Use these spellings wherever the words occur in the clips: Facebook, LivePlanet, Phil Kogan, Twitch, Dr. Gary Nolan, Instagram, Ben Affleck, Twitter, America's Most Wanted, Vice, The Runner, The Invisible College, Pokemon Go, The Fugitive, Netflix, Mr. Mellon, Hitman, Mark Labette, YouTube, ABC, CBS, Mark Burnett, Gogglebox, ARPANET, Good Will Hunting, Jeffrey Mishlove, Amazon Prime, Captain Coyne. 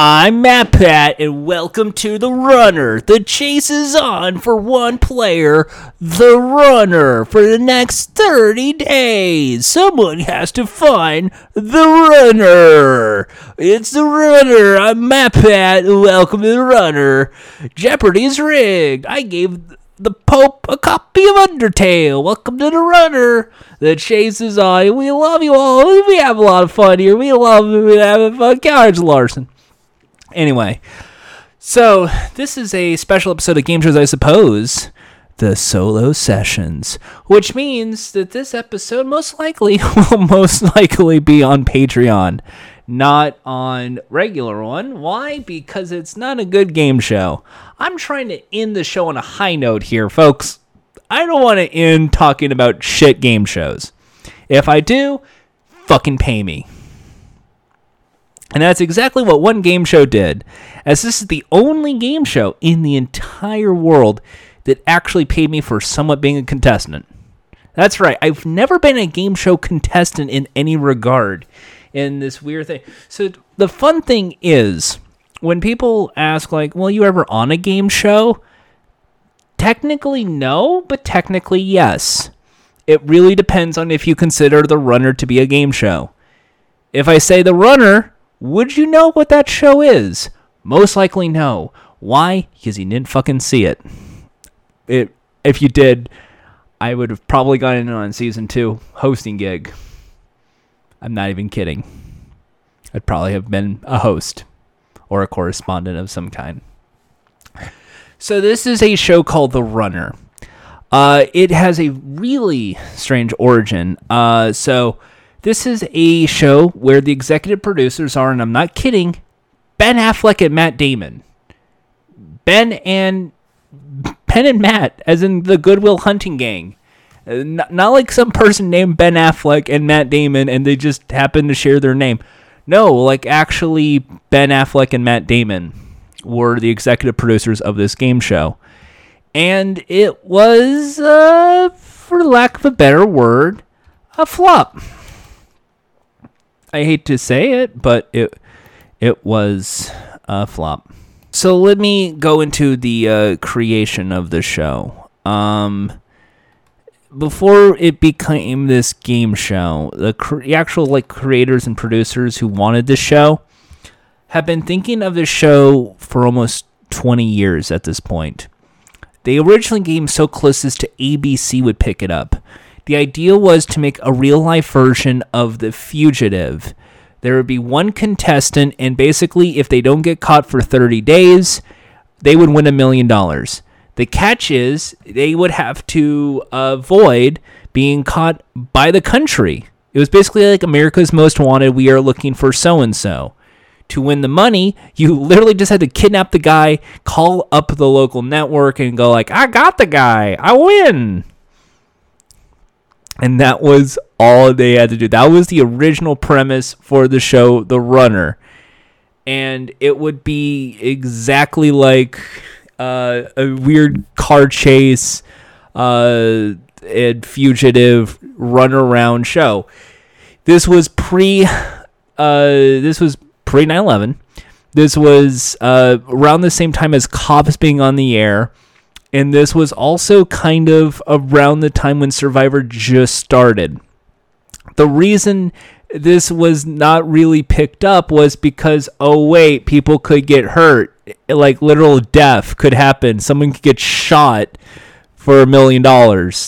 I'm MatPat, and welcome to The Runner. The chase is on for one player, The Runner, for the next 30 days. Someone has to find The Runner. It's The Runner. I'm MatPat, and welcome to The Runner. Jeopardy is rigged. I gave the Pope a copy of Undertale. Welcome to The Runner. The chase is on. We love you all. We have a lot of fun here. We love you. We have fun. Kaj Larsen. Anyway, so this is a special episode of Game Shows, I suppose, The Solo Sessions, which means that this episode will most likely be on Patreon, not on regular one. Why? Because it's not a good game show. I'm trying to end the show on a high note here, folks. I don't want to end talking about shit game shows. If I do, fucking pay me. And that's exactly what one game show did, as this is the only game show in the entire world that actually paid me for somewhat being a contestant. That's right. I've never been a game show contestant in any regard in this weird thing. So the fun thing is, when people ask, like, well, you ever on a game show? Technically, no, but technically, yes. It really depends on if you consider The Runner to be a game show. If I say The Runner, would you know what that show is? Most likely no. Why? Because you didn't fucking see it. If you did, I would have probably gotten in on season 2 hosting gig. I'm not even kidding. I'd probably have been a host or a correspondent of some kind. So this is a show called The Runner. It has a really strange origin. This is a show where the executive producers are, and I'm not kidding, Ben Affleck and Matt Damon. Ben and Matt, as in the Good Will Hunting gang. Not like some person named Ben Affleck and Matt Damon, and they just happen to share their name. No, like actually Ben Affleck and Matt Damon were the executive producers of this game show. And it was, for lack of a better word, a flop. I hate to say it, but it was a flop. So let me go into the creation of the show. Before it became this game show, the actual creators and producers who wanted this show have been thinking of this show for almost 20 years at this point. They originally came so close as to ABC would pick it up. The idea was to make a real-life version of The Fugitive. There would be one contestant, and basically, if they don't get caught for 30 days, they would win $1 million. The catch is they would have to avoid being caught by the country. It was basically like America's Most Wanted, we are looking for so-and-so. To win the money, you literally just had to kidnap the guy, call up the local network, and go like, I got the guy, I win! And that was all they had to do. That was the original premise for the show, The Runner. And it would be exactly like a weird car chase and fugitive runaround show. This was pre 9/11. This was around the same time as Cops being on the air. And this was also kind of around the time when Survivor just started. The reason this was not really picked up was because, oh wait, people could get hurt. Like literal death could happen. Someone could get shot for $1 million.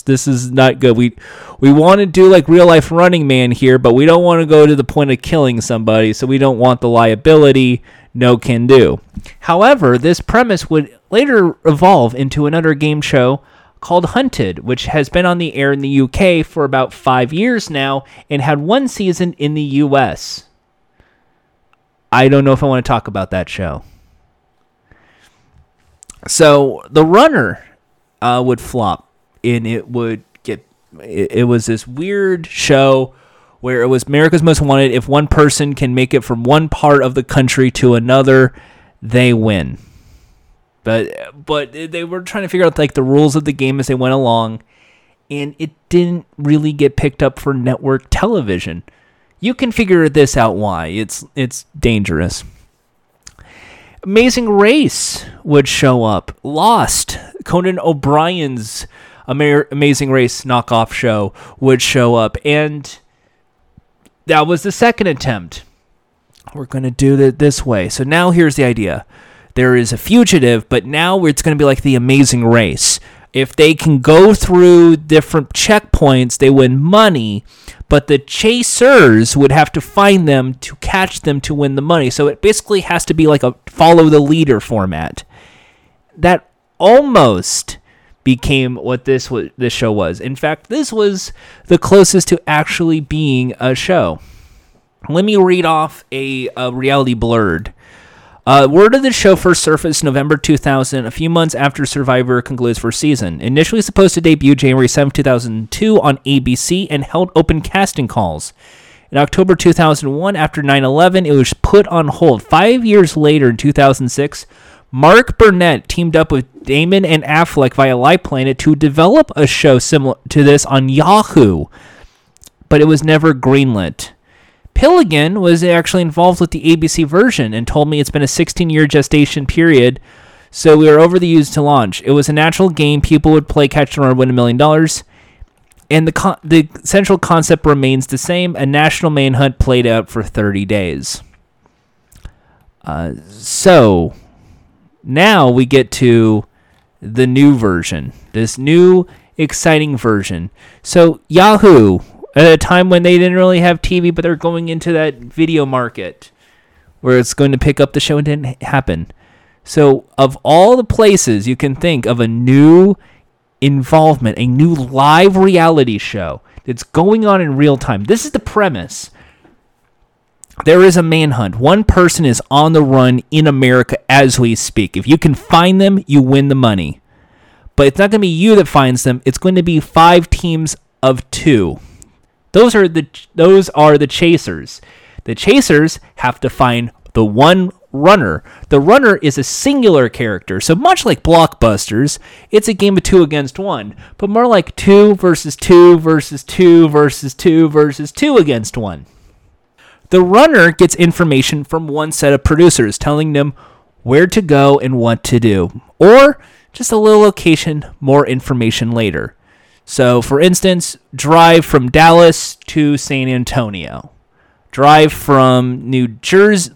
This is not good. We want to do like real life Running Man here, but we don't want to go to the point of killing somebody, so we don't want the liability. No can do. However, this premise would later evolve into another game show called Hunted, which has been on the air in the UK for about 5 years now and had one season in the US. I don't know if I want to talk about that show. So The Runner would flop, and it was this weird show where it was America's Most Wanted. If one person can make it from one part of the country to another, they win. But they were trying to figure out like the rules of the game as they went along, and it didn't really get picked up for network television. You can figure this out why. It's dangerous. Amazing Race would show up. Lost, Conan O'Brien's Amazing Race knockoff show, would show up. And that was the second attempt. We're going to do it this way. So now here's the idea. There is a Fugitive, but now it's going to be like the Amazing Race. If they can go through different checkpoints, they win money, but the chasers would have to find them to catch them to win the money. So it basically has to be like a follow the leader format. That almost became what this show was. In fact, this was the closest to actually being a show. Let me read off a Reality Blurred. Word of the show first surfaced November 2000, a few months after Survivor concludes first season. Initially supposed to debut January 7, 2002 on ABC and held open casting calls. In October 2001, after 9/11, it was put on hold. 5 years later, in 2006, Mark Burnett teamed up with Damon and Affleck via LivePlanet to develop a show similar to this on Yahoo, but it was never greenlit. Pilligan was actually involved with the ABC version and told me it's been a 16-year gestation period, so we were overused to launch. It was a natural game. People would play catch and run, win $1 million. And the central concept remains the same. A national manhunt played out for 30 days. So now we get to the new version, this new exciting version. So Yahoo, at a time when they didn't really have TV, but they're going into that video market where it's going to pick up the show, and didn't happen. So of all the places you can think of a new involvement, a new live reality show that's going on in real time, this is the premise. There is a manhunt. One person is on the run in America as we speak. If you can find them, you win the money. But it's not going to be you that finds them. It's going to be 5 teams of 2. Those are the chasers. The chasers have to find the one runner. The runner is a singular character. So much like Blockbusters, it's a game of 2 against 1, but more like 2 versus 2 versus 2 versus 2 versus 2 against 1. The runner gets information from one set of producers telling them where to go and what to do, or just a little location, more information later. So, for instance, drive from Dallas to San Antonio. Drive from New Jersey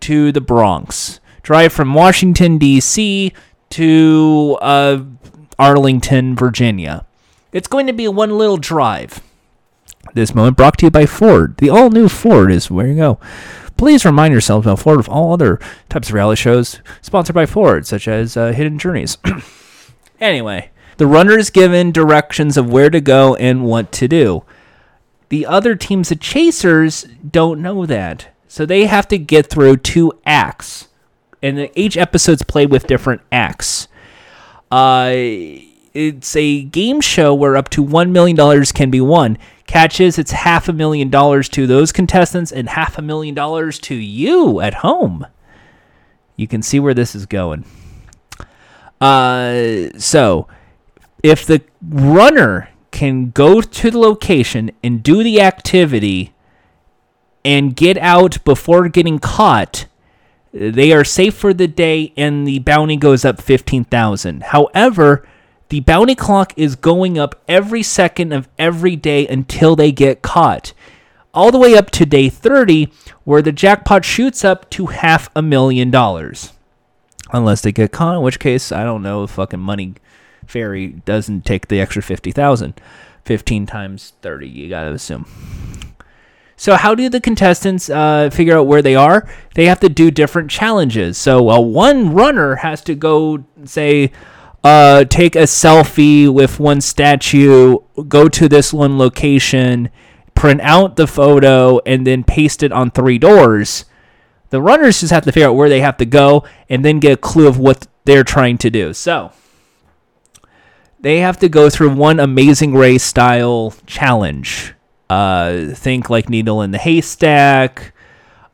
to the Bronx. Drive from Washington, D.C. to Arlington, Virginia. It's going to be one little drive. This moment brought to you by Ford. The all-new Ford is where you go. Please remind yourself about Ford of all other types of reality shows sponsored by Ford, such as Hidden Journeys. Anyway, the runner is given directions of where to go and what to do. The other teams, the chasers, don't know that. So they have to get through 2 acts. And each episode's played with different acts. It's a game show where up to $1 million can be won. Catches, it's $500,000 to those contestants and $500,000 to you at home. You can see where this is going. So if the runner can go to the location and do the activity and get out before getting caught, they are safe for the day and the bounty goes up $15,000. However, the bounty clock is going up every second of every day until they get caught, all the way up to day 30, where the jackpot shoots up to $500,000. Unless they get caught, in which case, I don't know if fucking Money Fairy doesn't take the extra $50,000. 15 times 30, you got to assume. So how do the contestants figure out where they are? They have to do different challenges. So one runner has to go, say, take a selfie with one statue, go to this one location, print out the photo, and then paste it on 3 doors. The runners just have to figure out where they have to go and then get a clue of what they're trying to do. So they have to go through one Amazing Race style challenge. Think like Needle in the Haystack.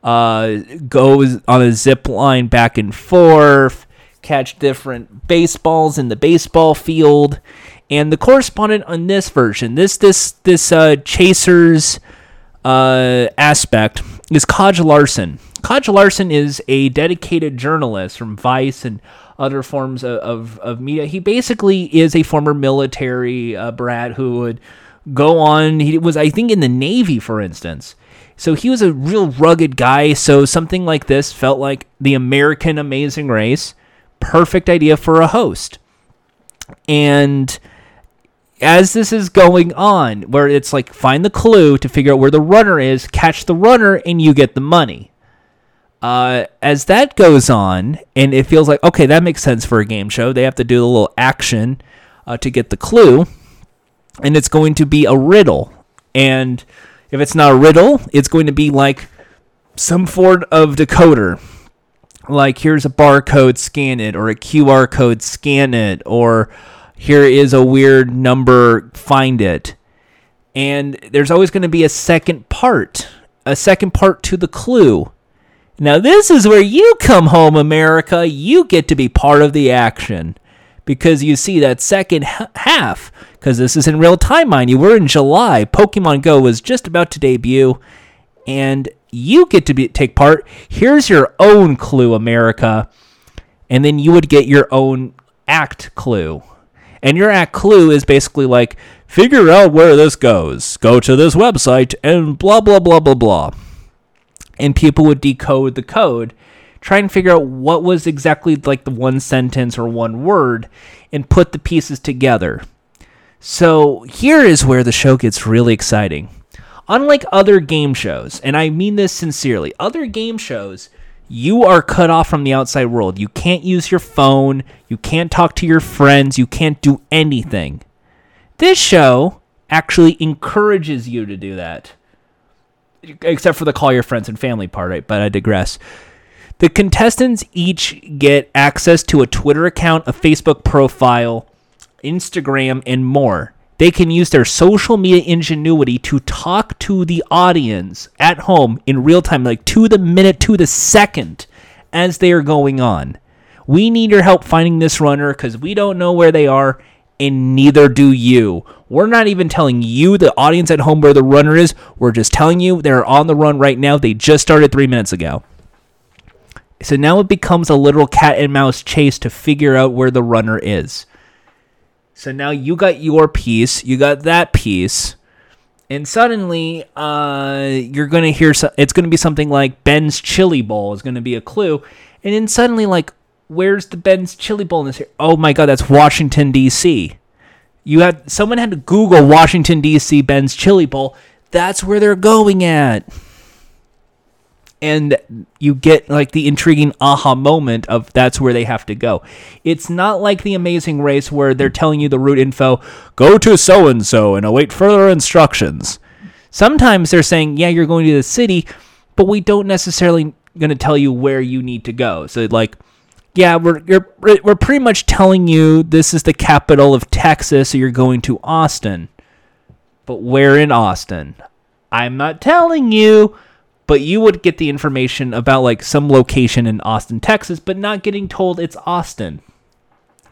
Go on a zip line back and forth. Catch different baseballs in the baseball field. And the correspondent on this version, this chaser's aspect is Kaj Larsen. Kaj Larsen is a dedicated journalist from Vice and other forms of media. He basically is a former military brat who would go on. He was, I think, in the Navy, for instance. So he was a real rugged guy. So something like this felt like the American Amazing Race. Perfect idea for a host. And as this is going on, where it's like find the clue to figure out where the runner is, catch the runner, and you get the money. As that goes on, and it feels like, okay, that makes sense for a game show. They have to do a little action to get the clue. And it's going to be a riddle. And if it's not a riddle, it's going to be like some form of decoder. Like, here's a barcode, scan it, or a QR code, scan it, or here is a weird number, find it. And there's always going to be a second part to the clue. Now, this is where you come home, America. You get to be part of the action because you see that second half, because this is in real time, mind you. We're in July. Pokemon Go was just about to debut, and you get to take part. Here's your own clue, America. And then you would get your own act clue. And your act clue is basically like, figure out where this goes. Go to this website and blah, blah, blah, blah, blah. And people would decode the code, try and figure out what was exactly like the one sentence or one word, and put the pieces together. So here is where the show gets really exciting. Unlike other game shows, and I mean this sincerely, other game shows, you are cut off from the outside world. You can't use your phone. You can't talk to your friends. You can't do anything. This show actually encourages you to do that. Except for the call your friends and family part, right? But I digress. The contestants each get access to a Twitter account, a Facebook profile, Instagram, and more. They can use their social media ingenuity to talk to the audience at home in real time, like to the minute, to the second, as they are going on. We need your help finding this runner because we don't know where they are, and neither do you. We're not even telling you, the audience at home, where the runner is. We're just telling you they're on the run right now. They just started 3 minutes ago. So now it becomes a literal cat and mouse chase to figure out where the runner is. So now you got your piece, you got that piece, and suddenly you're going to hear, it's going to be something like Ben's Chili Bowl is going to be a clue, and then suddenly, like, where's the Ben's Chili Bowl in this here? Oh my God, that's Washington, D.C. Someone had to Google Washington, D.C. Ben's Chili Bowl. That's where they're going at. And you get like the intriguing aha moment of that's where they have to go. It's not like the Amazing Race where they're telling you the route info, go to so-and-so and await further instructions. Sometimes they're saying, yeah, you're going to the city, but we don't necessarily going to tell you where you need to go. So like, yeah, we're pretty much telling you this is the capital of Texas, so you're going to Austin. But where in Austin? I'm not telling you. But you would get the information about like some location in Austin, Texas, but not getting told it's Austin.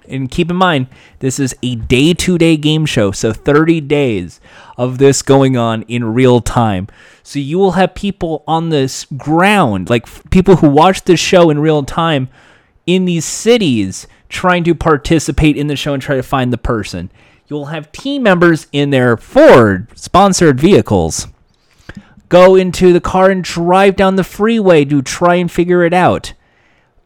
And keep in mind, this is a day-to-day game show, so 30 days of this going on in real time. So you will have people on this ground, like people who watch this show in real time in these cities trying to participate in the show and try to find the person. You'll have team members in their Ford-sponsored vehicles go into the car and drive down the freeway to try and figure it out.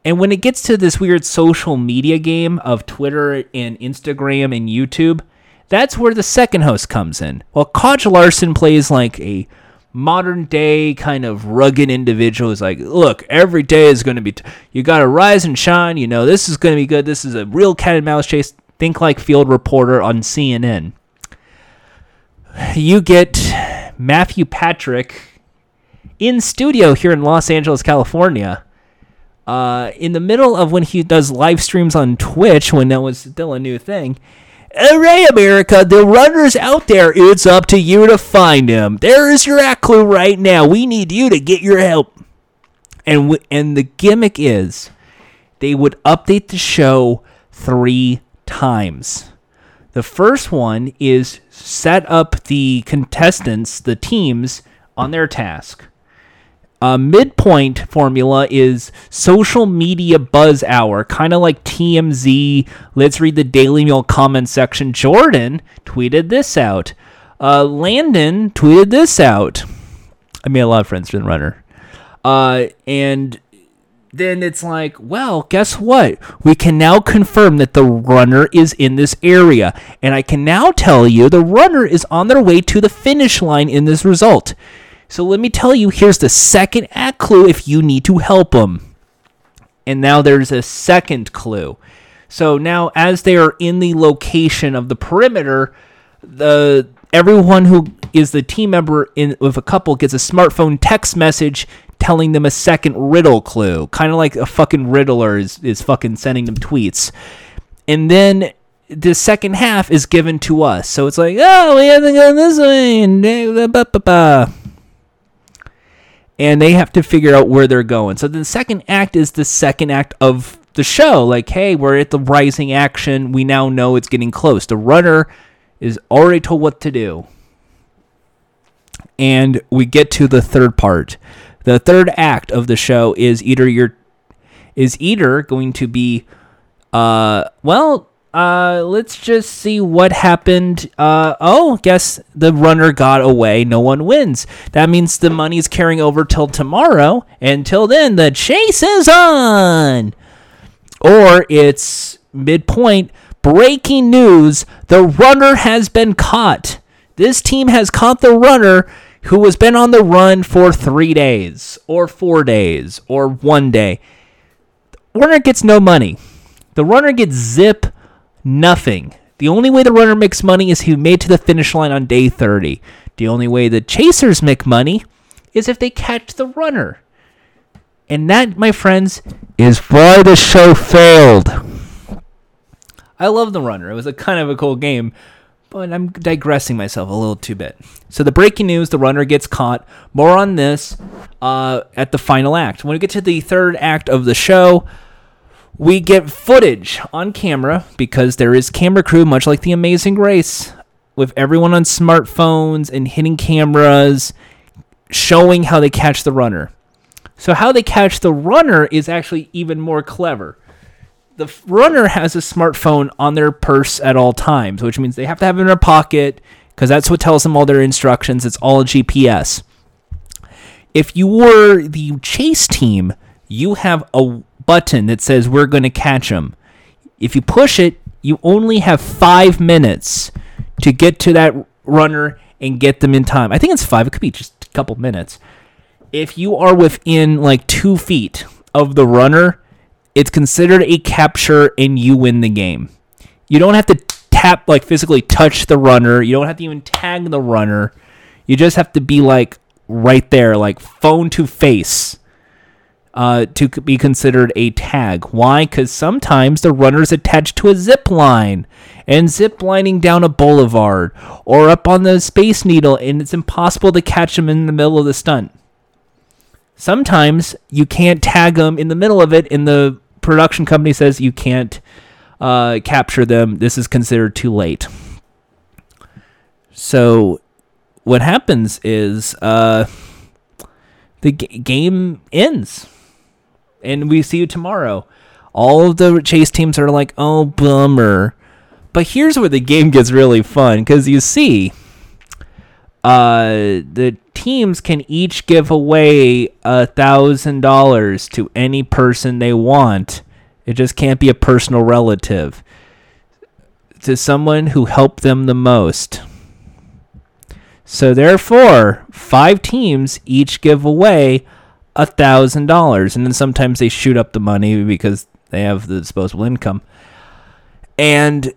And when it gets to this weird social media game of Twitter and Instagram and YouTube, that's where the second host comes in. Well, Kaj Larsen plays like a modern day kind of rugged individual who's like, look, every day is going to be, you got to rise and shine. You know, this is going to be good. This is a real cat and mouse chase. Think like field reporter on CNN. You get Matthew Patrick in studio here in Los Angeles, California, in the middle of when he does live streams on Twitch, when that was still a new thing. Hooray, America, the runner's out there. It's up to you to find him. There is your act clue right now. We need you to get your help. And the gimmick is they would update the show 3 times. The first one is set up the contestants, the teams, on their task. Midpoint formula is social media buzz hour, kind of like TMZ. Let's read the Daily Mail comment section. Jordan tweeted this out. Landon tweeted this out. I made a lot of friends through The Runner. And then it's like, well, guess what? We can now confirm that The Runner is in this area. And I can now tell you The Runner is on their way to the finish line in this result. So let me tell you, here's the second act clue if you need to help them. And now there's a second clue. So now as they are in the location of the perimeter, everyone who is the team member with a couple gets a smartphone text message telling them a second riddle clue. Kind of like a fucking Riddler is fucking sending them tweets. And then the second half is given to us. So it's like, oh, we have to go this way. And they have to figure out where they're going. So the second act is the second act of the show. Like, hey, we're at the rising action. We now know it's getting close. The runner is already told what to do. And we get to the third part. The third act of the show is either going to be, let's just see what happened. Guess the runner got away. No one wins. That means the money's carrying over till tomorrow. And till then, the chase is on. Or it's midpoint. Breaking news. The runner has been caught. This team has caught the runner who has been on the run for 3 days or 4 days or 1 day. The runner gets no money. The runner gets zip nothing. The only way the runner makes money is he made to the finish line on day 30. The only way the chasers make money is if they catch the runner. And that, my friends, is why the show failed. I love The Runner. It was a kind of a cool game, but I'm digressing myself a little too bit. So the breaking news, the runner gets caught. More on this at the final act. When we get to the third act of the show, we get footage on camera because there is camera crew, much like the Amazing Race, with everyone on smartphones and hitting cameras, showing how they catch the runner. So how they catch the runner is actually even more clever. The runner has a smartphone on their purse at all times, which means they have to have it in their pocket because that's what tells them all their instructions. It's all GPS. If you were the chase team, you have a button that says we're going to catch him. If you push it, you only have 5 minutes to get to that runner and get them in time. I think it's 5. It could be just a couple minutes. If you are within like 2 feet of the runner, it's considered a capture and you win the game. You don't have to tap, like physically touch the runner. You don't have to even tag the runner. You just have to be like right there, like phone to face. To be considered a tag. Why? Because sometimes the runner's attached to a zip line and zip lining down a boulevard or up on the Space Needle, and it's impossible to catch him in the middle of the stunt. Sometimes you can't tag them in the middle of it, and the production company says you can't capture them. This is considered too late. So what happens is the game ends. And we see you tomorrow. All of the chase teams are like, oh, bummer. But here's where the game gets really fun. Because you see, the teams can each give away $1,000 to any person they want. It just can't be a personal relative. To someone who helped them the most. So therefore, 5 teams each give away $1,000. And then sometimes they shoot up the money because they have the disposable income. And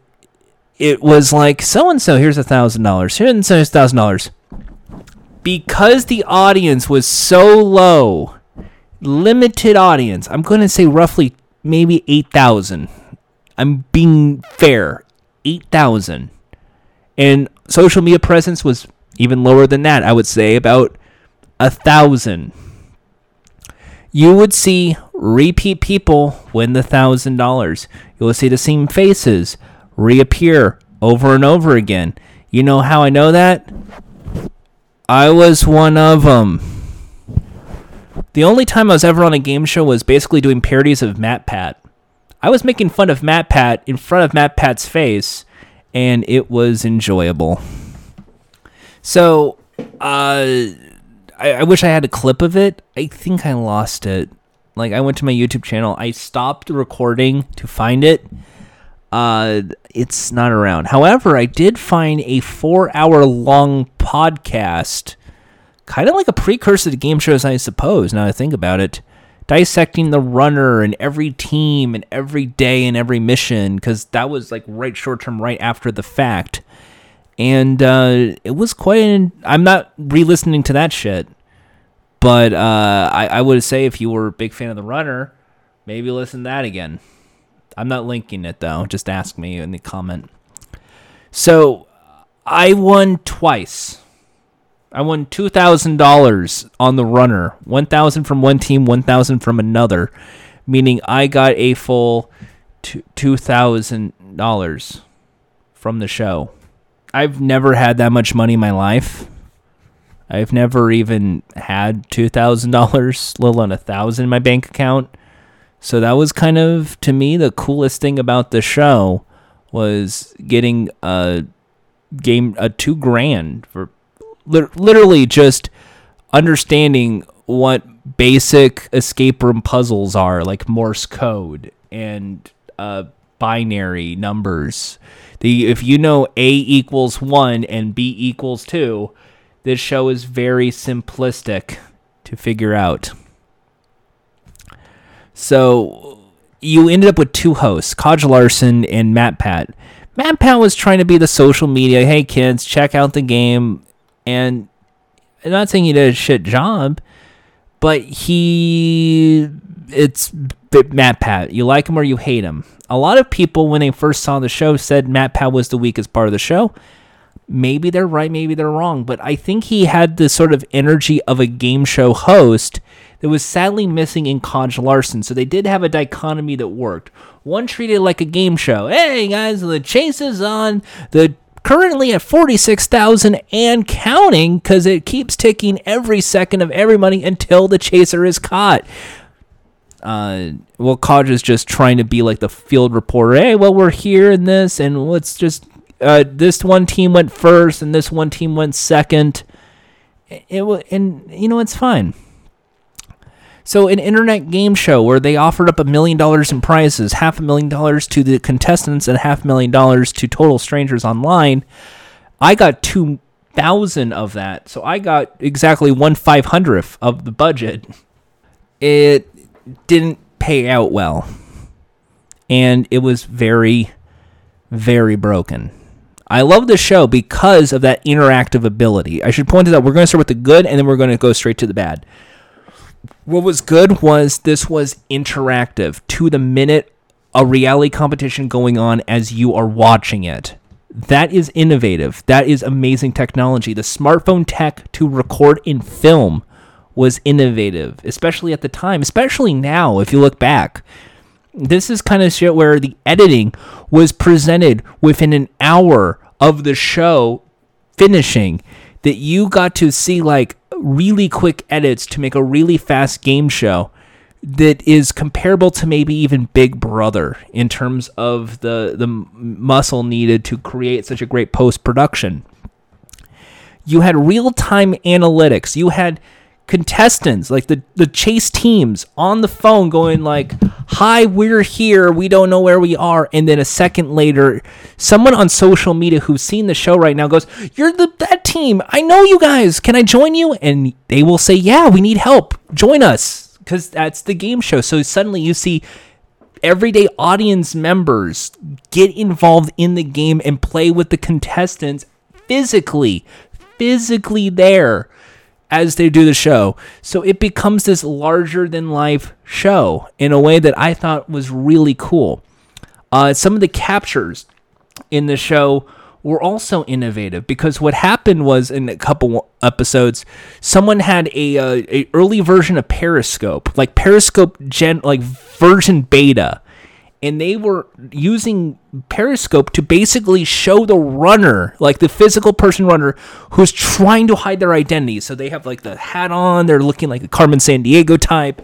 it was like, so-and-so, here's $1,000. Here's $1,000. Because the audience was so low, limited audience, I'm going to say roughly maybe 8,000. I'm being fair. 8,000. And social media presence was even lower than that. I would say about 1,000. You would see repeat people win the $1,000. You will see the same faces reappear over and over again. You know how I know that? I was one of them. The only time I was ever on a game show was basically doing parodies of MatPat. I was making fun of MatPat in front of MatPat's face, and it was enjoyable. So, I wish I had a clip of it. I think I lost it. Like, I went to my YouTube channel. I stopped recording to find it. It's not around. However, I did find a 4-hour-long podcast, kind of like a precursor to game shows, I suppose, now I think about it, dissecting The Runner and every team and every day and every mission, because that was like right short-term, right after the fact. And it was quite an... I'm not re-listening to that shit, but I would say if you were a big fan of The Runner, maybe listen to that again. I'm not linking it, though. Just ask me in the comment. So, I won twice. I won $2,000 on The Runner. $1,000 from one team, $1,000 from another. Meaning I got a full $2,000 from the show. I've never had that much money in my life. I've never even had $2,000, let alone $1,000 in my bank account. So that was kind of, to me, the coolest thing about the show was getting a $2,000 for literally just understanding what basic escape room puzzles are, like Morse code and binary numbers. If you know A equals 1 and B equals 2, this show is very simplistic to figure out. So you ended up with two hosts, Kaj Larsen and MatPat. MatPat was trying to be the social media, hey kids, check out the game. And I'm not saying he did a shit job, but it's MatPat. You like him or you hate him. A lot of people, when they first saw the show, said MatPat was the weakest part of the show. Maybe they're right, maybe they're wrong, but I think he had the sort of energy of a game show host that was sadly missing in Kaj Larsen. So they did have a dichotomy that worked. One treated it like a game show. Hey guys, The Chase is on. The currently at 46,000 and counting, because it keeps ticking every second of every money until the chaser is caught. Well, Kaj is just trying to be like the field reporter. Hey, well, we're here in this, and let's just this one team went first, and this one team went second. And you know, it's fine. So an internet game show where they offered up $1 million in prizes, $500,000 to the contestants and $500,000 to total strangers online. I got 2,000 of that. So I got exactly 1/500th of the budget. It didn't pay out well. And it was very, very broken. I love the show because of that interactive ability. I should point out we're going to start with the good and then we're going to go straight to the bad. What was good was this was interactive, to the minute, a reality competition going on as you are watching it. That is innovative. That is amazing technology. The smartphone tech to record and film was innovative, especially at the time, especially now if you look back. This is kind of shit where the editing was presented within an hour of the show finishing, that you got to see like really quick edits to make a really fast game show that is comparable to maybe even Big Brother in terms of the muscle needed to create such a great post-production. You had real-time analytics. You had contestants, like the chase teams, on the phone going like, hi, we're here, we don't know where we are, and then a second later someone on social media who's seen the show right now goes, you're that team, I know you guys, can I join you? And they will say, yeah, we need help, join us, because that's the game show. So suddenly you see everyday audience members get involved in the game and play with the contestants physically there as they do the show. So it becomes this larger than life show in a way that I thought was really cool. Some of the captures in the show were also innovative, because what happened was, in a couple episodes, someone had a early version of Periscope, like Periscope version beta, and they were using Periscope to basically show the runner, like the physical person runner, who's trying to hide their identity. So they have like the hat on, they're looking like a Carmen Sandiego type,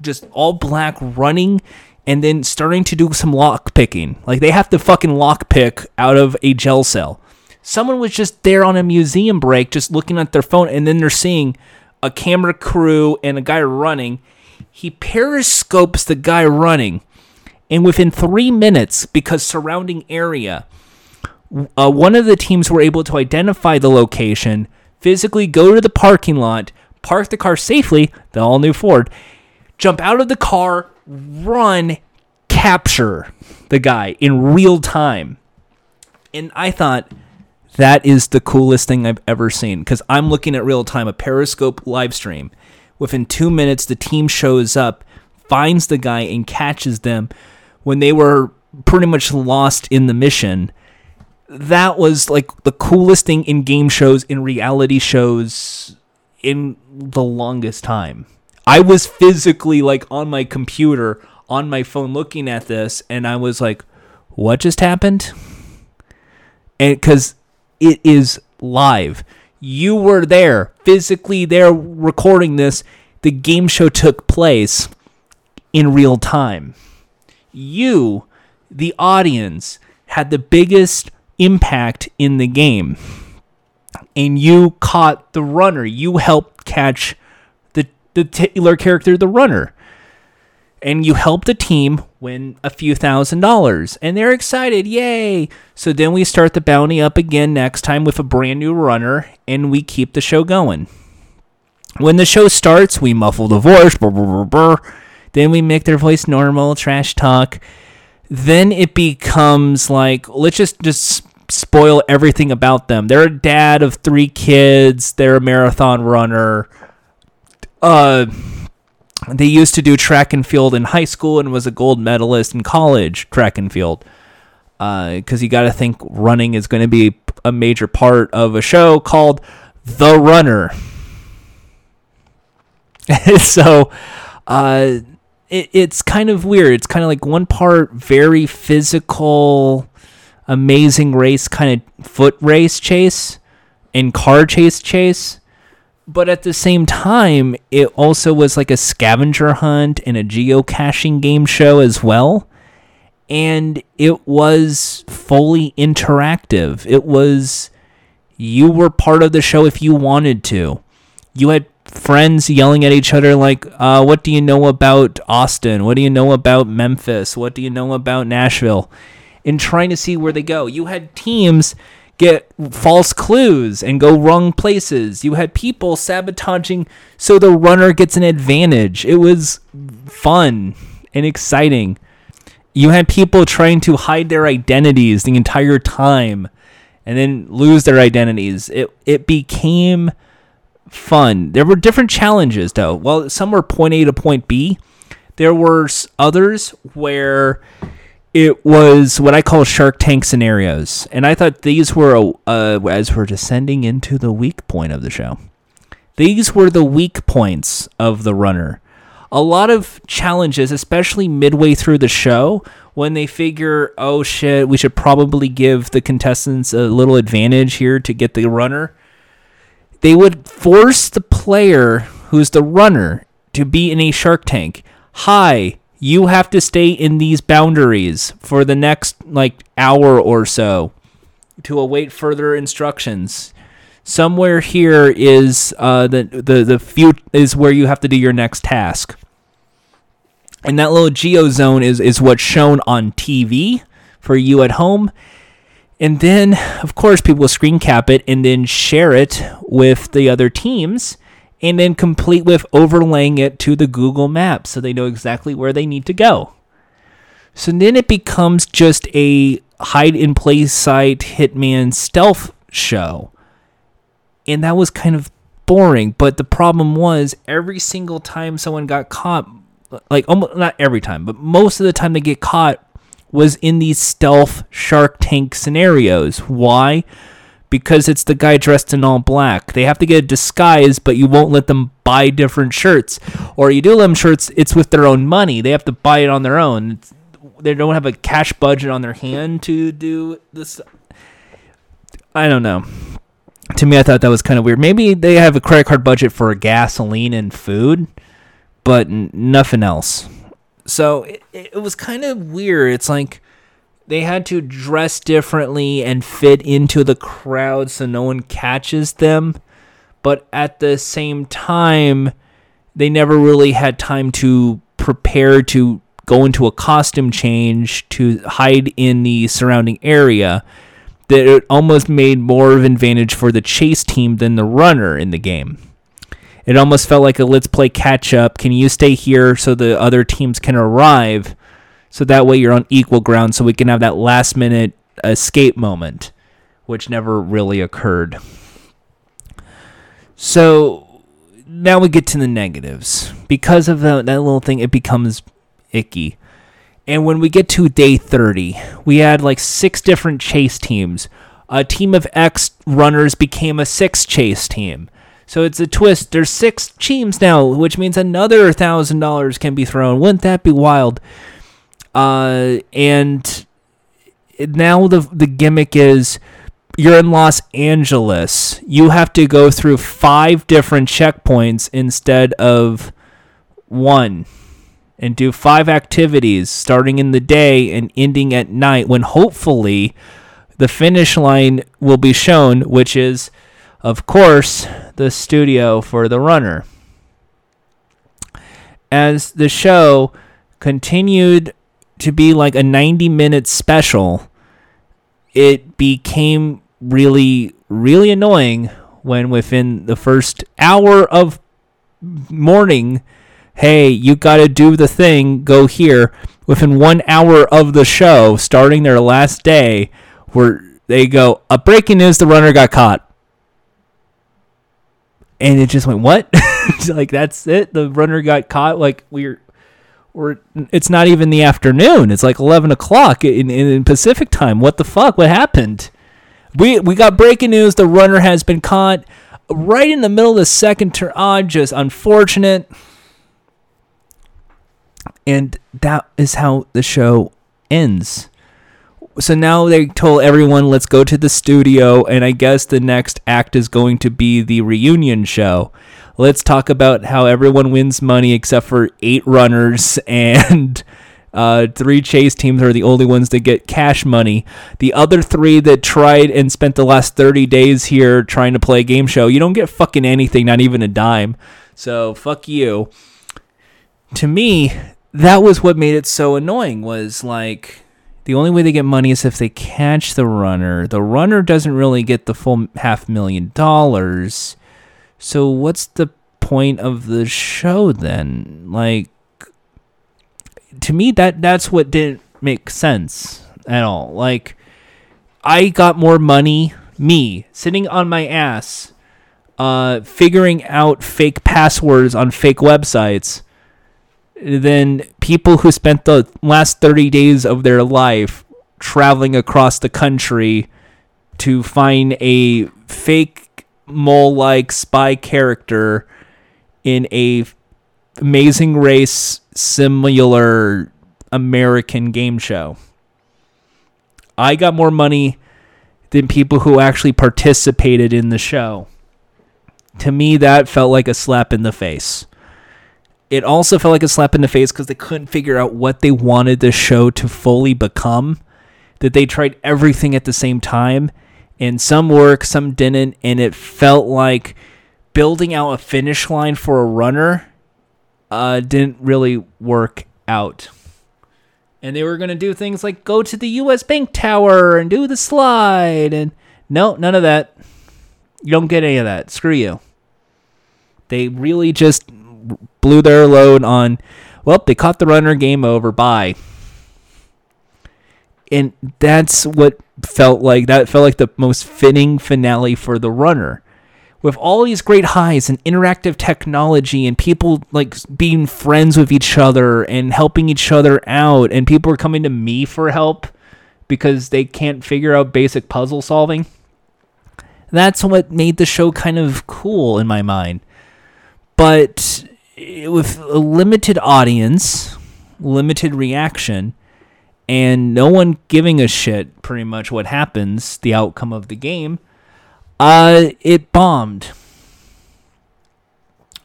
just all black running, and then starting to do some lock picking. Like they have to fucking lock pick out of a jail cell. Someone was just there on a museum break, just looking at their phone, and then they're seeing a camera crew and a guy running. He periscopes the guy running, and within 3 minutes, because surrounding area, one of the teams were able to identify the location, physically go to the parking lot, park the car safely, the all-new Ford, jump out of the car, run, capture the guy in real time. And I thought, that is the coolest thing I've ever seen, because I'm looking at real time, a Periscope live stream. Within 2 minutes, the team shows up, finds the guy, and catches them when they were pretty much lost in the mission. That was like the coolest thing in game shows, in reality shows, in the longest time. I was physically like on my computer, on my phone, looking at this, and I was like, what just happened? And because it is live. You were there, physically there, recording this. The game show took place in real time. You, the audience, had the biggest impact in the game. And you caught the runner. You helped catch the titular character, the runner. And you helped the team win a few $1,000s. And they're excited. Yay. So then we start the bounty up again next time with a brand new runner. And we keep the show going. When the show starts, we muffle the voice. Brr, brr, brr, brr. Then we make their voice normal, trash talk. Then it becomes like, let's just spoil everything about them. They're a dad of 3 kids. They're a marathon runner. They used to do track and field in high school and was a gold medalist in college track and field. Because you got to think running is going to be a major part of a show called The Runner. So it's kind of weird. It's kind of like one part very physical, Amazing Race kind of foot race chase and car chase. But at the same time, it also was like a scavenger hunt and a geocaching game show as well. And it was fully interactive. It was, you were part of the show if you wanted to. You had friends yelling at each other like, what do you know about Austin? What do you know about Memphis? What do you know about Nashville? And trying to see where they go. You had teams get false clues and go wrong places. You had people sabotaging so the runner gets an advantage. It was fun and exciting. You had people trying to hide their identities the entire time and then lose their identities. It became fun. There were different challenges, though. Well, some were point A to point B. There were others where it was what I call Shark Tank scenarios. And I thought these were, as we're descending into the weak point of the show, these were the weak points of the runner. A lot of challenges, especially midway through the show, when they figure, oh shit, we should probably give the contestants a little advantage here to get the runner. They would force the player who's the runner to be in a Shark Tank. Hi. You have to stay in these boundaries for the next like hour or so to await further instructions. Somewhere here is is where you have to do your next task. And that little geo zone is what's shown on TV for you at home. And then, of course, people will screen cap it and then share it with the other teams. And then complete with overlaying it to the Google Maps so they know exactly where they need to go. So then it becomes just a hide in plain sight hitman stealth show. And that was kind of boring. But the problem was every single time someone got caught, like almost, not every time, but most of the time they get caught was in these stealth Shark Tank scenarios. Why? Because it's the guy dressed in all black. They have to get a disguise, but you won't let them buy different shirts. Or you do let them shirts, it's with their own money. They have to buy it on their own. they don't have a cash budget on their hand to do this. I don't know. To me, I thought that was kind of weird. Maybe they have a credit card budget for gasoline and food, but nothing else. So it was kind of weird. It's like they had to dress differently and fit into the crowd so no one catches them. But at the same time, they never really had time to prepare to go into a costume change to hide in the surrounding area. That it almost made more of an advantage for the Chase team than the Runner in the game. It almost felt like a let's play catch up. Can you stay here so the other teams can arrive? So that way you're on equal ground so we can have that last minute escape moment, which never really occurred. So now we get to the negatives. Because of that little thing, it becomes icky. And when we get to day 30, we had like 6 different Chase teams. A team of X runners became a 6 Chase team. So it's a twist. There's 6 teams now, which means another $1,000 can be thrown. Wouldn't that be wild? And now the gimmick is you're in Los Angeles. You have to go through 5 different checkpoints instead of 1. And do 5 activities starting in the day and ending at night when hopefully the finish line will be shown, which is, of course, the studio for the Runner. As the show continued to be like a 90-minute special, it became really, really annoying when within the first hour of morning, hey, you got to do the thing, go here. Within 1 hour of the show, starting their last day, where they go, a breaking news, the Runner got caught. And it just went, what? Like, that's it? The Runner got caught? Like, it's not even the afternoon. It's like 11 o'clock in Pacific time. What the fuck? What happened? We got breaking news, the Runner has been caught. Right in the middle of the second turn, just unfortunate. And that is how the show ends. So now they told everyone, let's go to the studio. And I guess the next act is going to be the reunion show. Let's talk about how everyone wins money except for 8 runners and 3 Chase teams are the only ones that get cash money. The other 3 that tried and spent the last 30 days here trying to play a game show, you don't get fucking anything, not even a dime. So fuck you. To me, that was what made it so annoying, was like the only way they get money is if they catch the Runner. The Runner doesn't really get the full $500,000. So what's the point of the show then? Like, to me, that's what didn't make sense at all. Like, I got more money, me, sitting on my ass, figuring out fake passwords on fake websites, than people who spent the last 30 days of their life traveling across the country to find a fake mole-like spy character in a Amazing Race similar American game show. I got more money than people who actually participated in the show. To me, that felt like a slap in the face. It also felt like a slap in the face because they couldn't figure out what they wanted the show to fully become, that they tried everything at the same time, and some worked, some didn't, and it felt like building out a finish line for a runner didn't really work out. And they were going to do things like go to the U.S. Bank Tower and do the slide, and no, none of that. You don't get any of that. Screw you. They really just blew their load on, well, they caught the Runner, game over, bye. And that's what felt like. That felt like the most fitting finale for the Runner. With all these great highs and interactive technology and people like being friends with each other and helping each other out, and people are coming to me for help because they can't figure out basic puzzle solving. That's what made the show kind of cool in my mind. But with a limited audience, limited reaction, and no one giving a shit pretty much what happens, the outcome of the game, it bombed.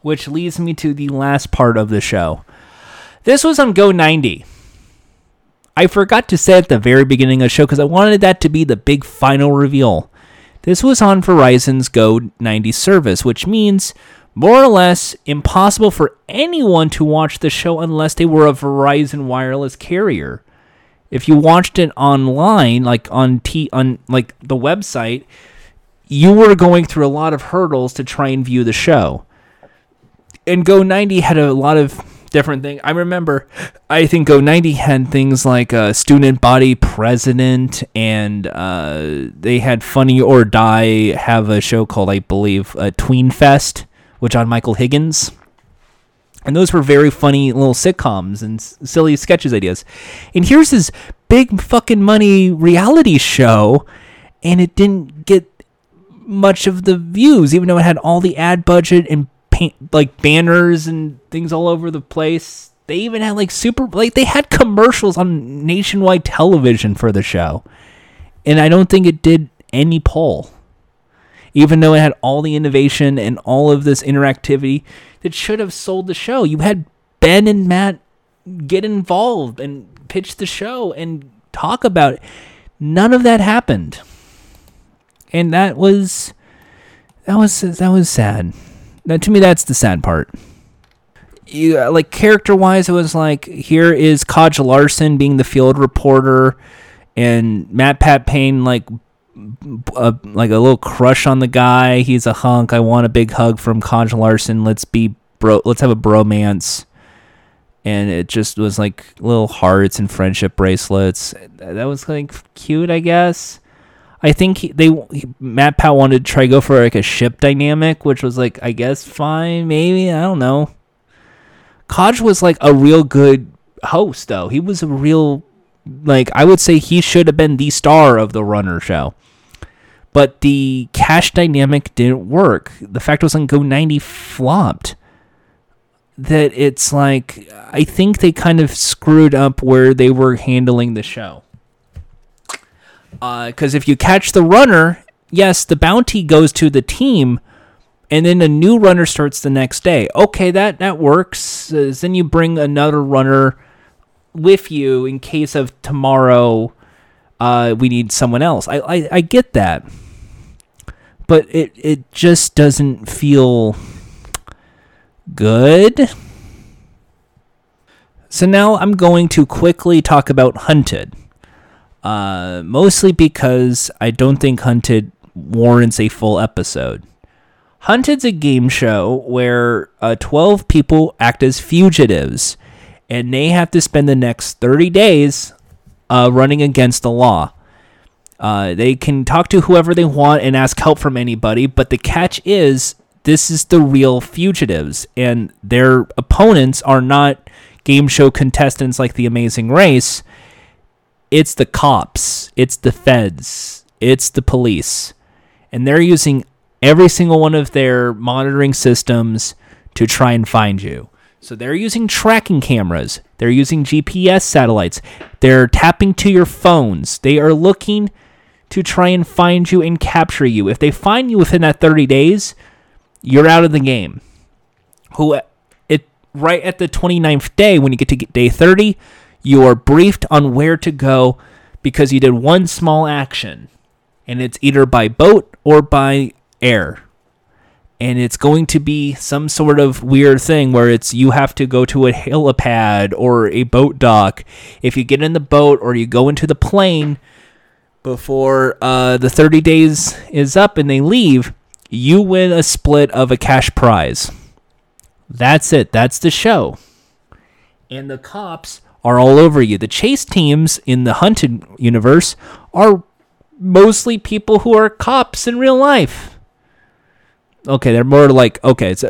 Which leads me to the last part of the show. This was on Go90. I forgot to say at the very beginning of the show because I wanted that to be the big final reveal. This was on Verizon's Go90 service, which means more or less impossible for anyone to watch the show unless they were a Verizon wireless carrier. If you watched it online, like on like the website, you were going through a lot of hurdles to try and view the show. And Go90 had a lot of different thing. I remember, I think Go90 had things like student body president, and they had Funny or Die have a show called, I believe, Tween Fest, which on Michael Higgins. And those were very funny little sitcoms and silly sketches ideas. And here's this big fucking money reality show, and it didn't get much of the views, even though it had all the ad budget and paint, like banners and things all over the place. They even had they had commercials on nationwide television for the show, and I don't think it did any poll, even though it had all the innovation and all of this interactivity that should have sold the show. You had Ben and Matt get involved and pitch the show and talk about it. None of that happened, and that was sad. Now, to me, that's the sad part. You, like, character-wise, it was like, here is Kaj Larsen being the field reporter, and MatPat Payne, like a little crush on the guy. He's a hunk. I want a big hug from Kaj Larsen. Let's have a bromance. And it just was like little hearts and friendship bracelets. That was like cute, I guess. I think MatPat wanted to try to go for like a ship dynamic, which was like, I guess, fine, maybe, I don't know. Kaj was like a real good host, though. He was a real, like, I would say he should have been the star of the Runner show. But the cash dynamic didn't work. The fact was on Go90 flopped. That it's like, I think they kind of screwed up where they were handling the show. Because if you catch the runner, yes, the bounty goes to the team, and then a new runner starts the next day. Okay, that works. Then you bring another runner with you in case of tomorrow we need someone else. I get that. But it just doesn't feel good. So now I'm going to quickly talk about Hunted. Mostly because I don't think Hunted warrants a full episode. Hunted's a game show where 12 people act as fugitives, and they have to spend the next 30 days running against the law. They can talk to whoever they want and ask help from anybody, but the catch is this is the real fugitives, and their opponents are not game show contestants like the Amazing Race. It's the cops, it's the feds, it's the police. And they're using every single one of their monitoring systems to try and find you. So they're using tracking cameras. They're using GPS satellites. They're tapping to your phones. They are looking to try and find you and capture you. If they find you within that 30 days, you're out of the game. Right at the 29th day, when you get to day 30, you are briefed on where to go because you did one small action, and it's either by boat or by air. And it's going to be some sort of weird thing where it's you have to go to a helipad or a boat dock. If you get in the boat or you go into the plane before the 30 days is up and they leave, you win a split of a cash prize. That's it. That's the show. And the cops are all over you. The chase teams in the Hunted universe are mostly people who are cops in real life. Okay, they're more like, okay, it's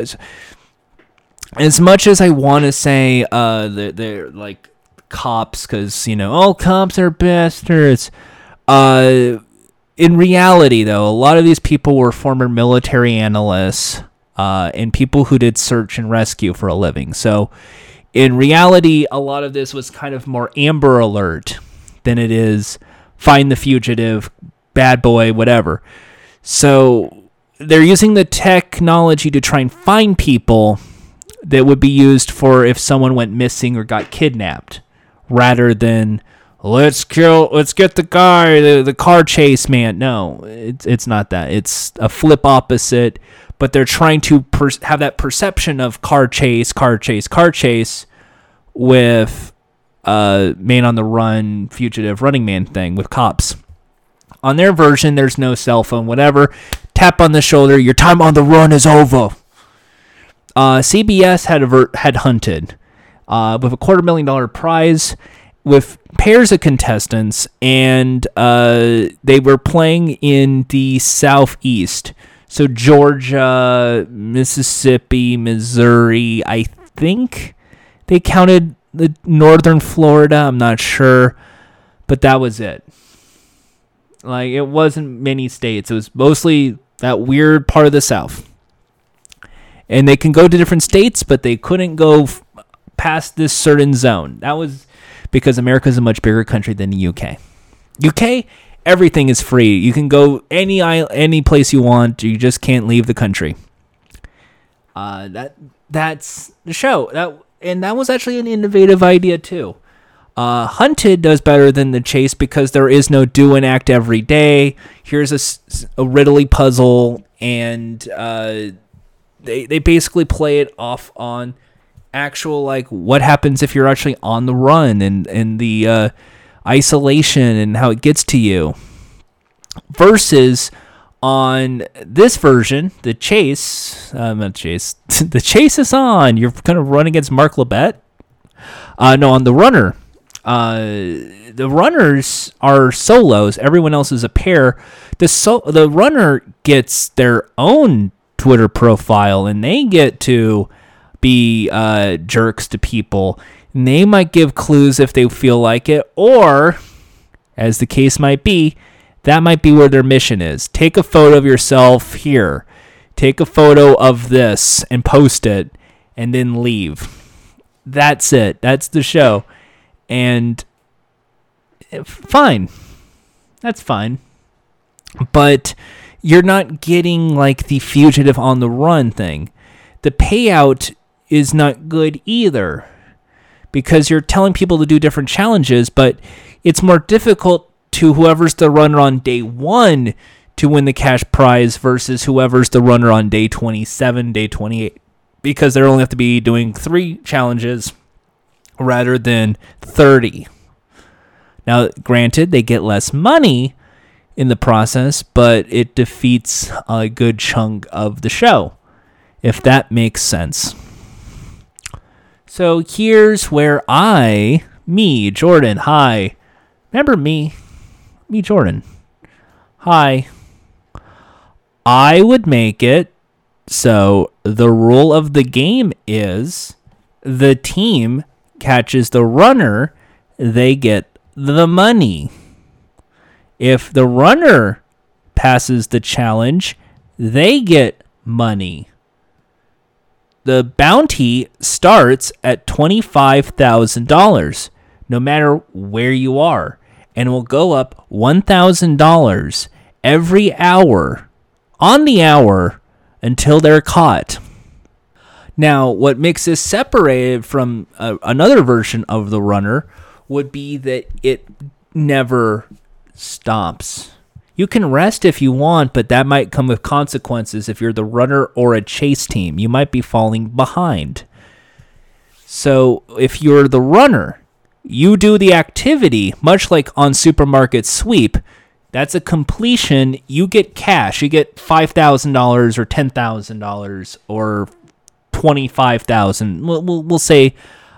as much as I want to say they're like cops because, you know, all cops are bastards. In reality, though, a lot of these people were former military analysts and people who did search and rescue for a living. So in reality, a lot of this was kind of more Amber Alert than it is find the fugitive, bad boy, whatever. So they're using the technology to try and find people that would be used for if someone went missing or got kidnapped, rather than let's get the guy, the car chase man. No, it's not that. It's a flip opposite, but they're trying to have that perception of car chase with man on the run, fugitive, running man thing with cops. On their version, there's no cell phone, whatever. Tap on the shoulder, your time on the run is over. CBS had Hunted with a $250,000 prize with pairs of contestants, and they were playing in the Southeast. So Georgia, Mississippi, Missouri, I think they counted the northern Florida. I'm not sure, but that was it. Like, it wasn't many states. It was mostly that weird part of the South. And they can go to different states, but they couldn't go past this certain zone. That was because America is a much bigger country than the UK. UK, everything is free. You can go any place you want. You just can't leave the country. That's the show. That was actually an innovative idea, too. Hunted does better than The Chase because there is no do and act every day. Here's a riddly puzzle, and they basically play it off on actual, like, what happens if you're actually on the run and the isolation and how it gets to you. Versus on this version, The Chase, The Chase is on. You're going to run against Mark Labette. No, on The Runner. The runners are solos. Everyone else is a pair. The runner gets their own Twitter profile, and they get to be jerks to people. And they might give clues if they feel like it, or, as the case might be, that might be where their mission is. Take a photo of yourself here. Take a photo of this and post it, and then leave. That's it. That's the show. And fine, that's fine, but you're not getting like the fugitive on the run thing. The payout is not good either, because you're telling people to do different challenges, but it's more difficult to whoever's the runner on day 1 to win the cash prize versus whoever's the runner on day 27, day 28, because they only have to be doing 3 challenges rather than 30. Now, granted, they get less money in the process, but it defeats a good chunk of the show, if that makes sense. So here's where me, Jordan, hi. Remember me, Jordan, hi. I would make it so the rule of the game is the team catches the runner, they get the money. If the runner passes the challenge, they get money. The bounty starts at $25,000, no matter where you are, and will go up $1,000 every hour on the hour until they're caught. Now, what makes this separated from another version of The Runner would be that it never stops. You can rest if you want, but that might come with consequences if you're the runner or a chase team. You might be falling behind. So if you're the runner, you do the activity, much like on Supermarket Sweep. That's a completion. You get cash. You get $5,000 or $10,000 or $25,000. We'll say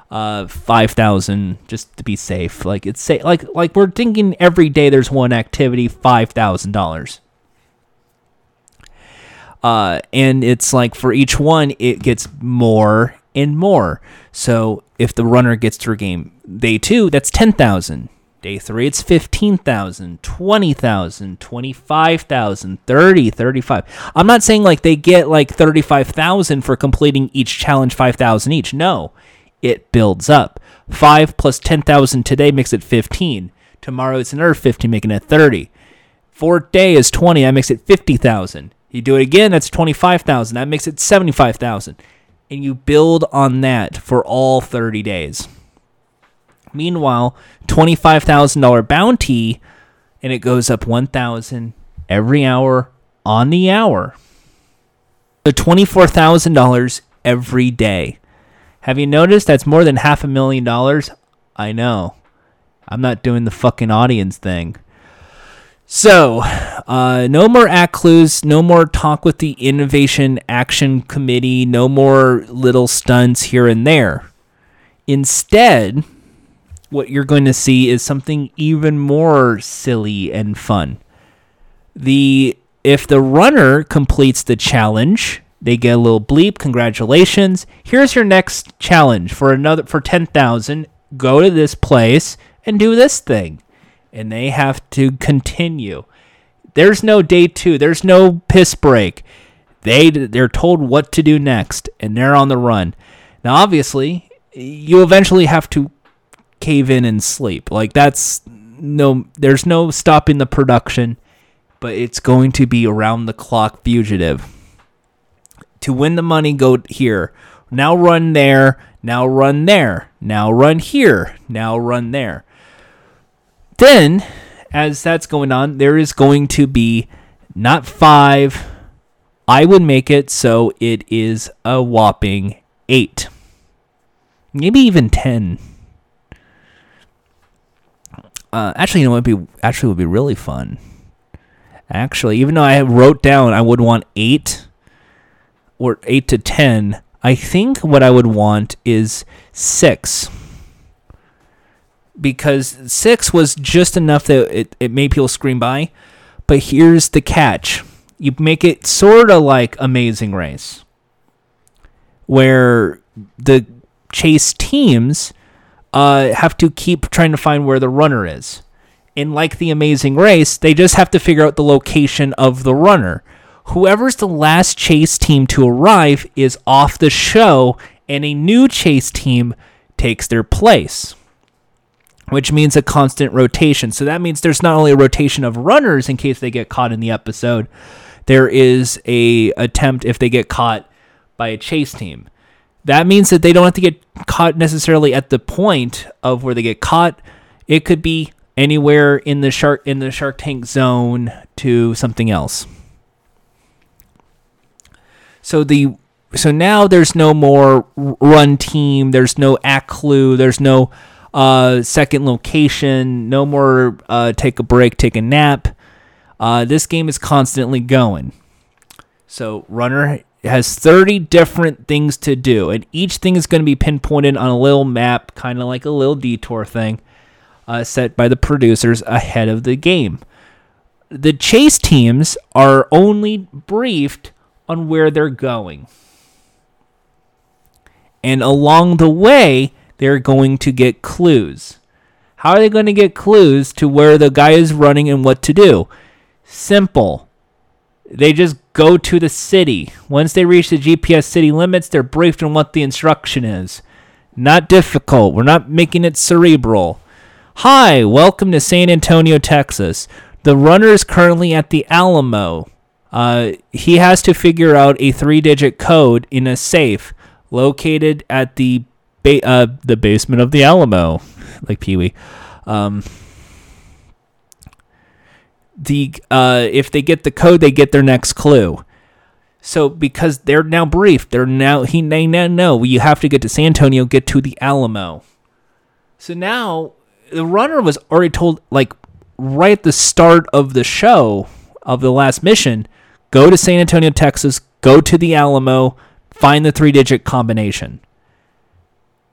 5,000 just to be safe. Like it's safe. Like we're thinking every day there's one activity, $5,000. And it's like for each one, it gets more and more. So if the runner gets through game day 2, that's 10,000. Day 3, it's 15,000, 20,000, 25,000, 30, 35. I'm not saying like they get like 35,000 for completing each challenge, 5,000 each. No, it builds up. 5 plus 10,000 today makes it 15. Tomorrow it's another 15, making it 30. Fourth day is 20. That makes it 50,000. You do it again, that's 25,000. That makes it 75,000. And you build on that for all 30 days. Meanwhile, $25,000 bounty, and it goes up 1,000 every hour on the hour. So $24,000 every day. Have you noticed that's more than $500,000? I know. I'm not doing the fucking audience thing. So, no more act clues, no more talk with the Innovation Action Committee, no more little stunts here and there. Instead, what you're going to see is something even more silly and fun. If the runner completes the challenge, they get a little bleep, congratulations. Here's your next challenge for 10,000. Go to this place and do this thing. And they have to continue. There's no day two. There's no piss break. They're told what to do next, and they're on the run. Now, obviously, you eventually have to cave in and sleep. Like, there's no stopping the production, but it's going to be around the clock Fugitive. To win the money, go here. Now run there. Now run there. Now run here. Now run there. Then, as that's going on, there is going to be not 5. I would make it so it is a whopping 8. Maybe even 10. Actually, you know, it would be really fun. Actually, even though I wrote down I would want 8 or 8 to 10, I think what I would want is 6. Because 6 was just enough that it made people scream by. But here's the catch. You make it sort of like Amazing Race, where the chase teams have to keep trying to find where the runner is. And like the Amazing Race, they just have to figure out the location of the runner. Whoever's the last chase team to arrive is off the show, and a new chase team takes their place, which means a constant rotation. So that means there's not only a rotation of runners in case they get caught in the episode, there is a attempt if they get caught by a chase team. That means that they don't have to get caught necessarily at the point of where they get caught. It could be anywhere in the Shark Tank zone to something else. So now there's no more run team, there's no act clue, there's no second location, no more take a break, take a nap. This game is constantly going. So runner has 30 different things to do, and each thing is going to be pinpointed on a little map, kind of like a little detour thing set by the producers ahead of the game. The chase teams are only briefed on where they're going, and along the way they're going to get clues. How are they going to get clues to where the guy is running and what to do? Simple. They just go to the city. Once they reach the GPS city limits, they're briefed on what the instruction is. Not difficult. We're not making it cerebral. Hi, welcome to San Antonio, Texas. The runner is currently at the Alamo. He has to figure out a 3-digit code in a safe located at the basement of the Alamo, like Pee-wee. If they get the code, they get their next clue. So because they're now briefed, they now know you have to get to San Antonio, get to the Alamo. So now the runner was already told, like right at the start of the show of the last mission, go to San Antonio, Texas, go to the Alamo, find the 3-digit combination.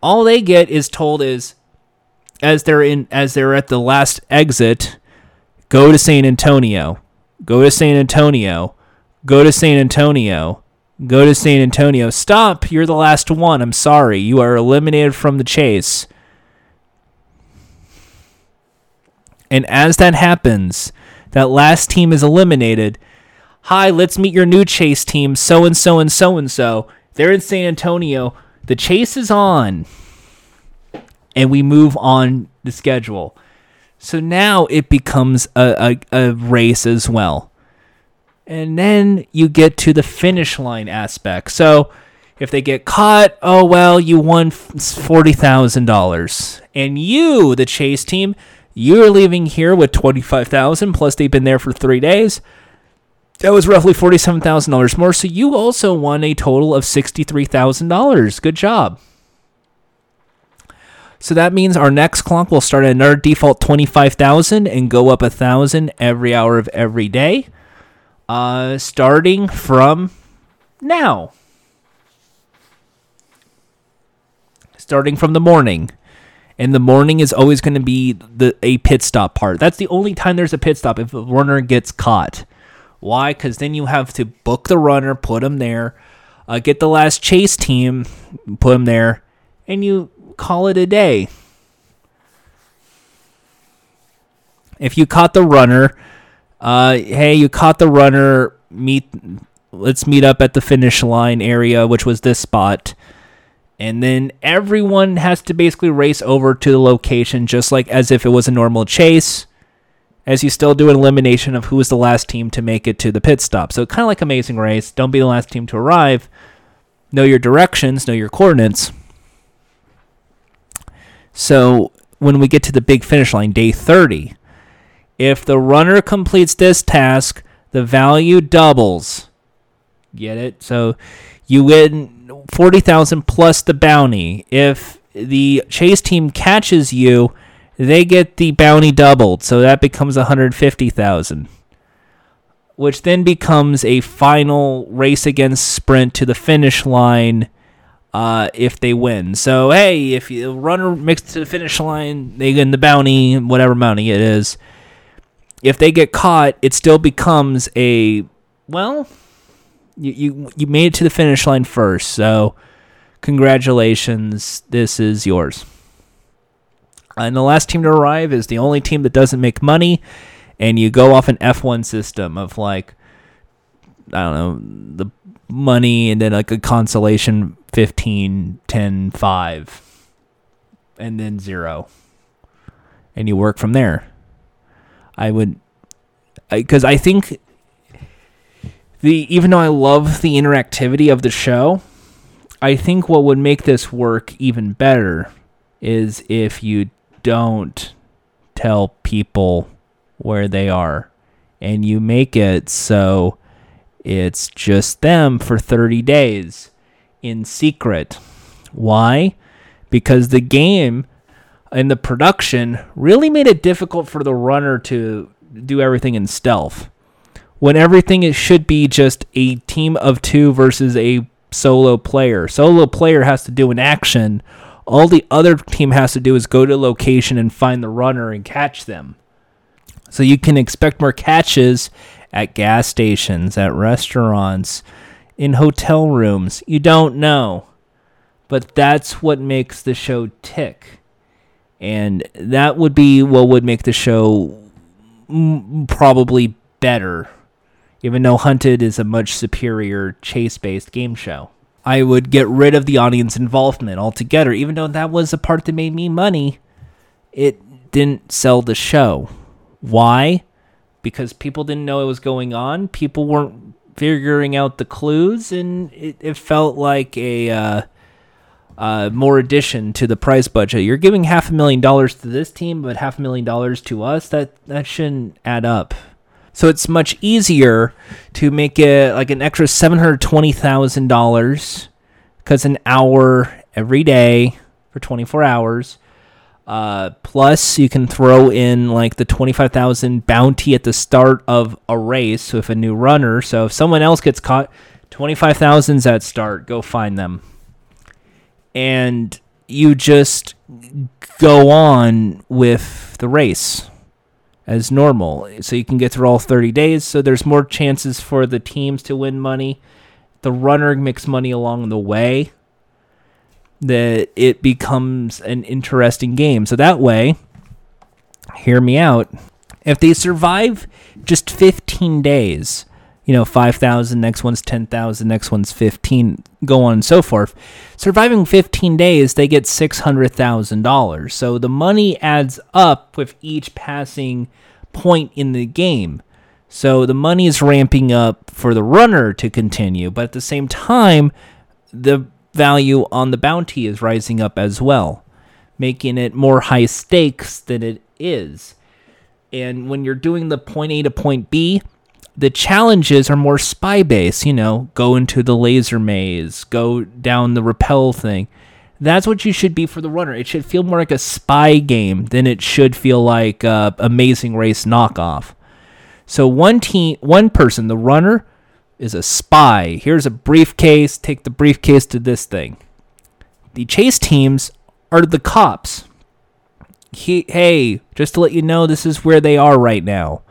All they get is told is, as they're at the last exit, go to San Antonio, go to San Antonio, go to San Antonio, go to San Antonio. Stop! You're the last one. I'm sorry. You are eliminated from the chase. And as that happens, that last team is eliminated. Hi, let's meet your new chase team. So and so and so and so. They're in San Antonio. The chase is on, and we move on the schedule. So now it becomes a race as well. And then you get to the finish line aspect. So if they get caught, oh, well, you won $40,000. And you, the chase team, you're leaving here with $25,000, plus they've been there for 3 days. That was roughly $47,000 more. So you also won a total of $63,000. Good job. So that means our next clock will start at another default 25,000 and go up 1,000 every hour of every day, starting from now. Starting from the morning. And the morning is always going to be a pit stop part. That's the only time there's a pit stop, if a runner gets caught. Why? Because then you have to book the runner, put him there, get the last chase team, put him there, and you call it a day. If you caught the runner, hey, you caught the runner, let's meet up at the finish line area, which was this spot. And then everyone has to basically race over to the location, just like as if it was a normal chase, as you still do an elimination of who was the last team to make it to the pit stop. So kind of like Amazing Race, don't be the last team to arrive. Know your directions, know your coordinates. So when we get to the big finish line, day 30, if the runner completes this task, the value doubles. Get it? So you win $40,000 plus the bounty. If the chase team catches you, they get the bounty doubled. So that becomes $150,000, which then becomes a final race against sprint to the finish line. If they win. So, hey, if the runner makes it to the finish line, they get the bounty, whatever bounty it is. If they get caught, it still becomes you made it to the finish line first, so congratulations, this is yours. And the last team to arrive is the only team that doesn't make money, and you go off an F1 system of, like, I don't know, the money, and then like a consolation 15, 10, 5, and then 0. And you work from there. I think even though I love the interactivity of the show, I think what would make this work even better is if you don't tell people where they are and you make it so it's just them for 30 days in secret. Why? Because the game and the production really made it difficult for the runner to do everything in stealth. When it should be just a team of two versus a solo player. Solo player has to do an action. All the other team has to do is go to location and find the runner and catch them. So you can expect more catches at gas stations, at restaurants, in hotel rooms. You don't know. But that's what makes the show tick. And that would be what would make the show probably better, even though Hunted is a much superior chase-based game show. I would get rid of the audience involvement altogether, even though that was the part that made me money. It didn't sell the show. Why? Because people didn't know it was going on. People weren't figuring out the clues, and it felt like more addition to the prize budget. You're giving $500,000 to this team, but $500,000 to us? That shouldn't add up. So it's much easier to make it like an extra $720,000, because an hour every day for 24 hours. Plus, you can throw in like the $25,000 bounty at the start of a race with a new runner. So if someone else gets caught, $25,000's at start. Go find them, and you just go on with the race as normal. So you can get through all 30 days. So there's more chances for the teams to win money. The runner makes money along the way. That it becomes an interesting game. So that way, hear me out, if they survive just 15 days, you know, 5,000, next one's 10,000, next one's 15, go on and so forth. Surviving 15 days, they get $600,000. So the money adds up with each passing point in the game. So the money is ramping up for the runner to continue, but at the same time, the value on the bounty is rising up as well, making it more high stakes than it is. And when you're doing the point A to point B, the challenges are more spy-based, you know, go into the laser maze, go down the rappel thing. That's what you should be for the runner. It should feel more like a spy game than it should feel like Amazing Race knockoff. So one person, the runner, is a spy. Here's a briefcase. Take the briefcase to this thing. The chase teams are the cops. Hey, just to let you know, this is where they are right now.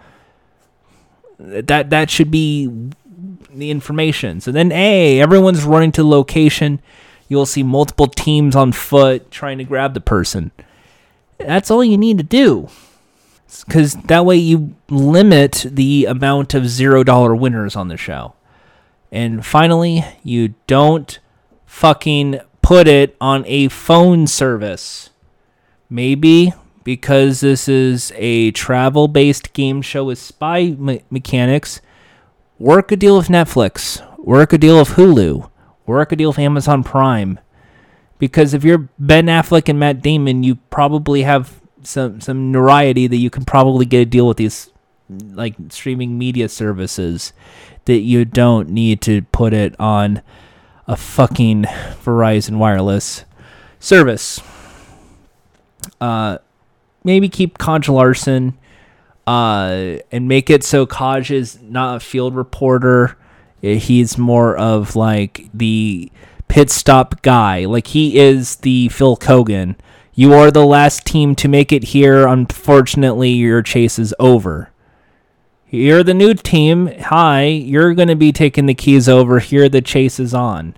That should be the information. So then, hey, everyone's running to the location. You'll see multiple teams on foot trying to grab the person. That's all you need to do. Because that way you limit the amount of $0 winners on the show. And finally, you don't fucking put it on a phone service. Maybe because this is a travel-based game show with spy mechanics, work a deal with Netflix, work a deal with Hulu, work a deal with Amazon Prime. Because if you're Ben Affleck and Matt Damon, you probably have some notoriety that you can probably get a deal with these like streaming media services that you don't need to put it on a fucking Verizon wireless service. Maybe keep Kaj Larsen and make it so Kaj is not a field reporter. He's more of like the pit stop guy. Like he is the Phil Kogan. You are the last team to make it here. Unfortunately, your chase is over. You're the new team. Hi, you're going to be taking the keys over. Here, the chase is on.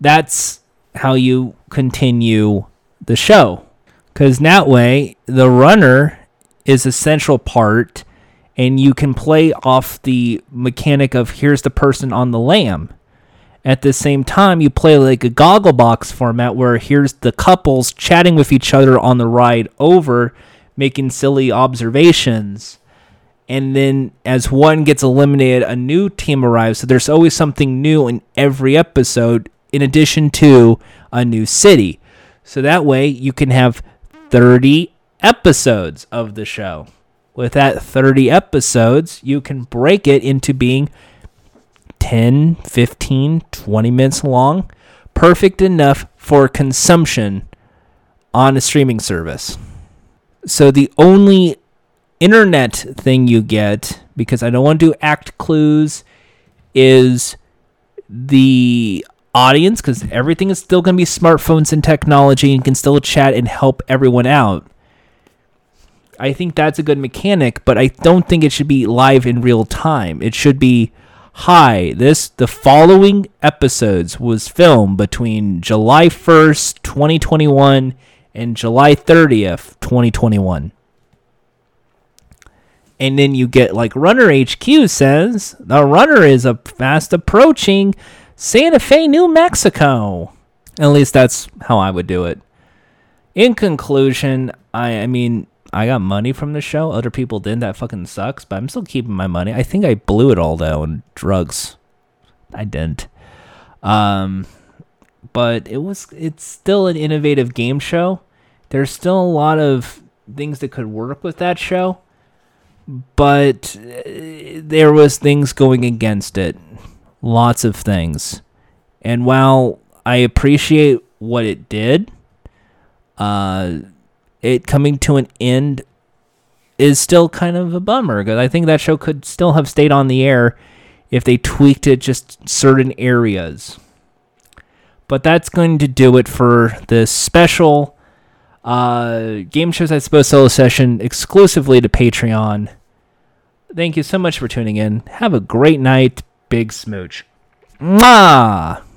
That's how you continue the show. Because that way, the runner is a central part, and you can play off the mechanic of here's the person on the lam. At the same time, you play like a Gogglebox format where here's the couples chatting with each other on the ride over, making silly observations. And then as one gets eliminated, a new team arrives. So there's always something new in every episode in addition to a new city. So that way you can have 30 episodes of the show. With that 30 episodes, you can break it into being 10, 15, 20 minutes long, perfect enough for consumption on a streaming service. So the only internet thing you get, because I don't want to do act clues, is the audience, because everything is still going to be smartphones and technology and can still chat and help everyone out. I think that's a good mechanic, but I don't think it should be live in real time. It should be, hi, the following episodes was filmed between July 1st, 2021 and July 30th, 2021. And then you get like Runner HQ says, the runner is fast approaching Santa Fe, New Mexico. At least that's how I would do it. In conclusion, I mean, I got money from the show. Other people didn't. That fucking sucks. But I'm still keeping my money. I think I blew it all, though, on drugs. I didn't. But it's still an innovative game show. There's still a lot of things that could work with that show. But there was things going against it. Lots of things. And while I appreciate what it did, it coming to an end is still kind of a bummer, because I think that show could still have stayed on the air if they tweaked it just certain areas. But that's going to do it for this special Game Shows I Suppose Solo Session exclusively to Patreon. Thank you so much for tuning in. Have a great night. Big smooch. Mwah!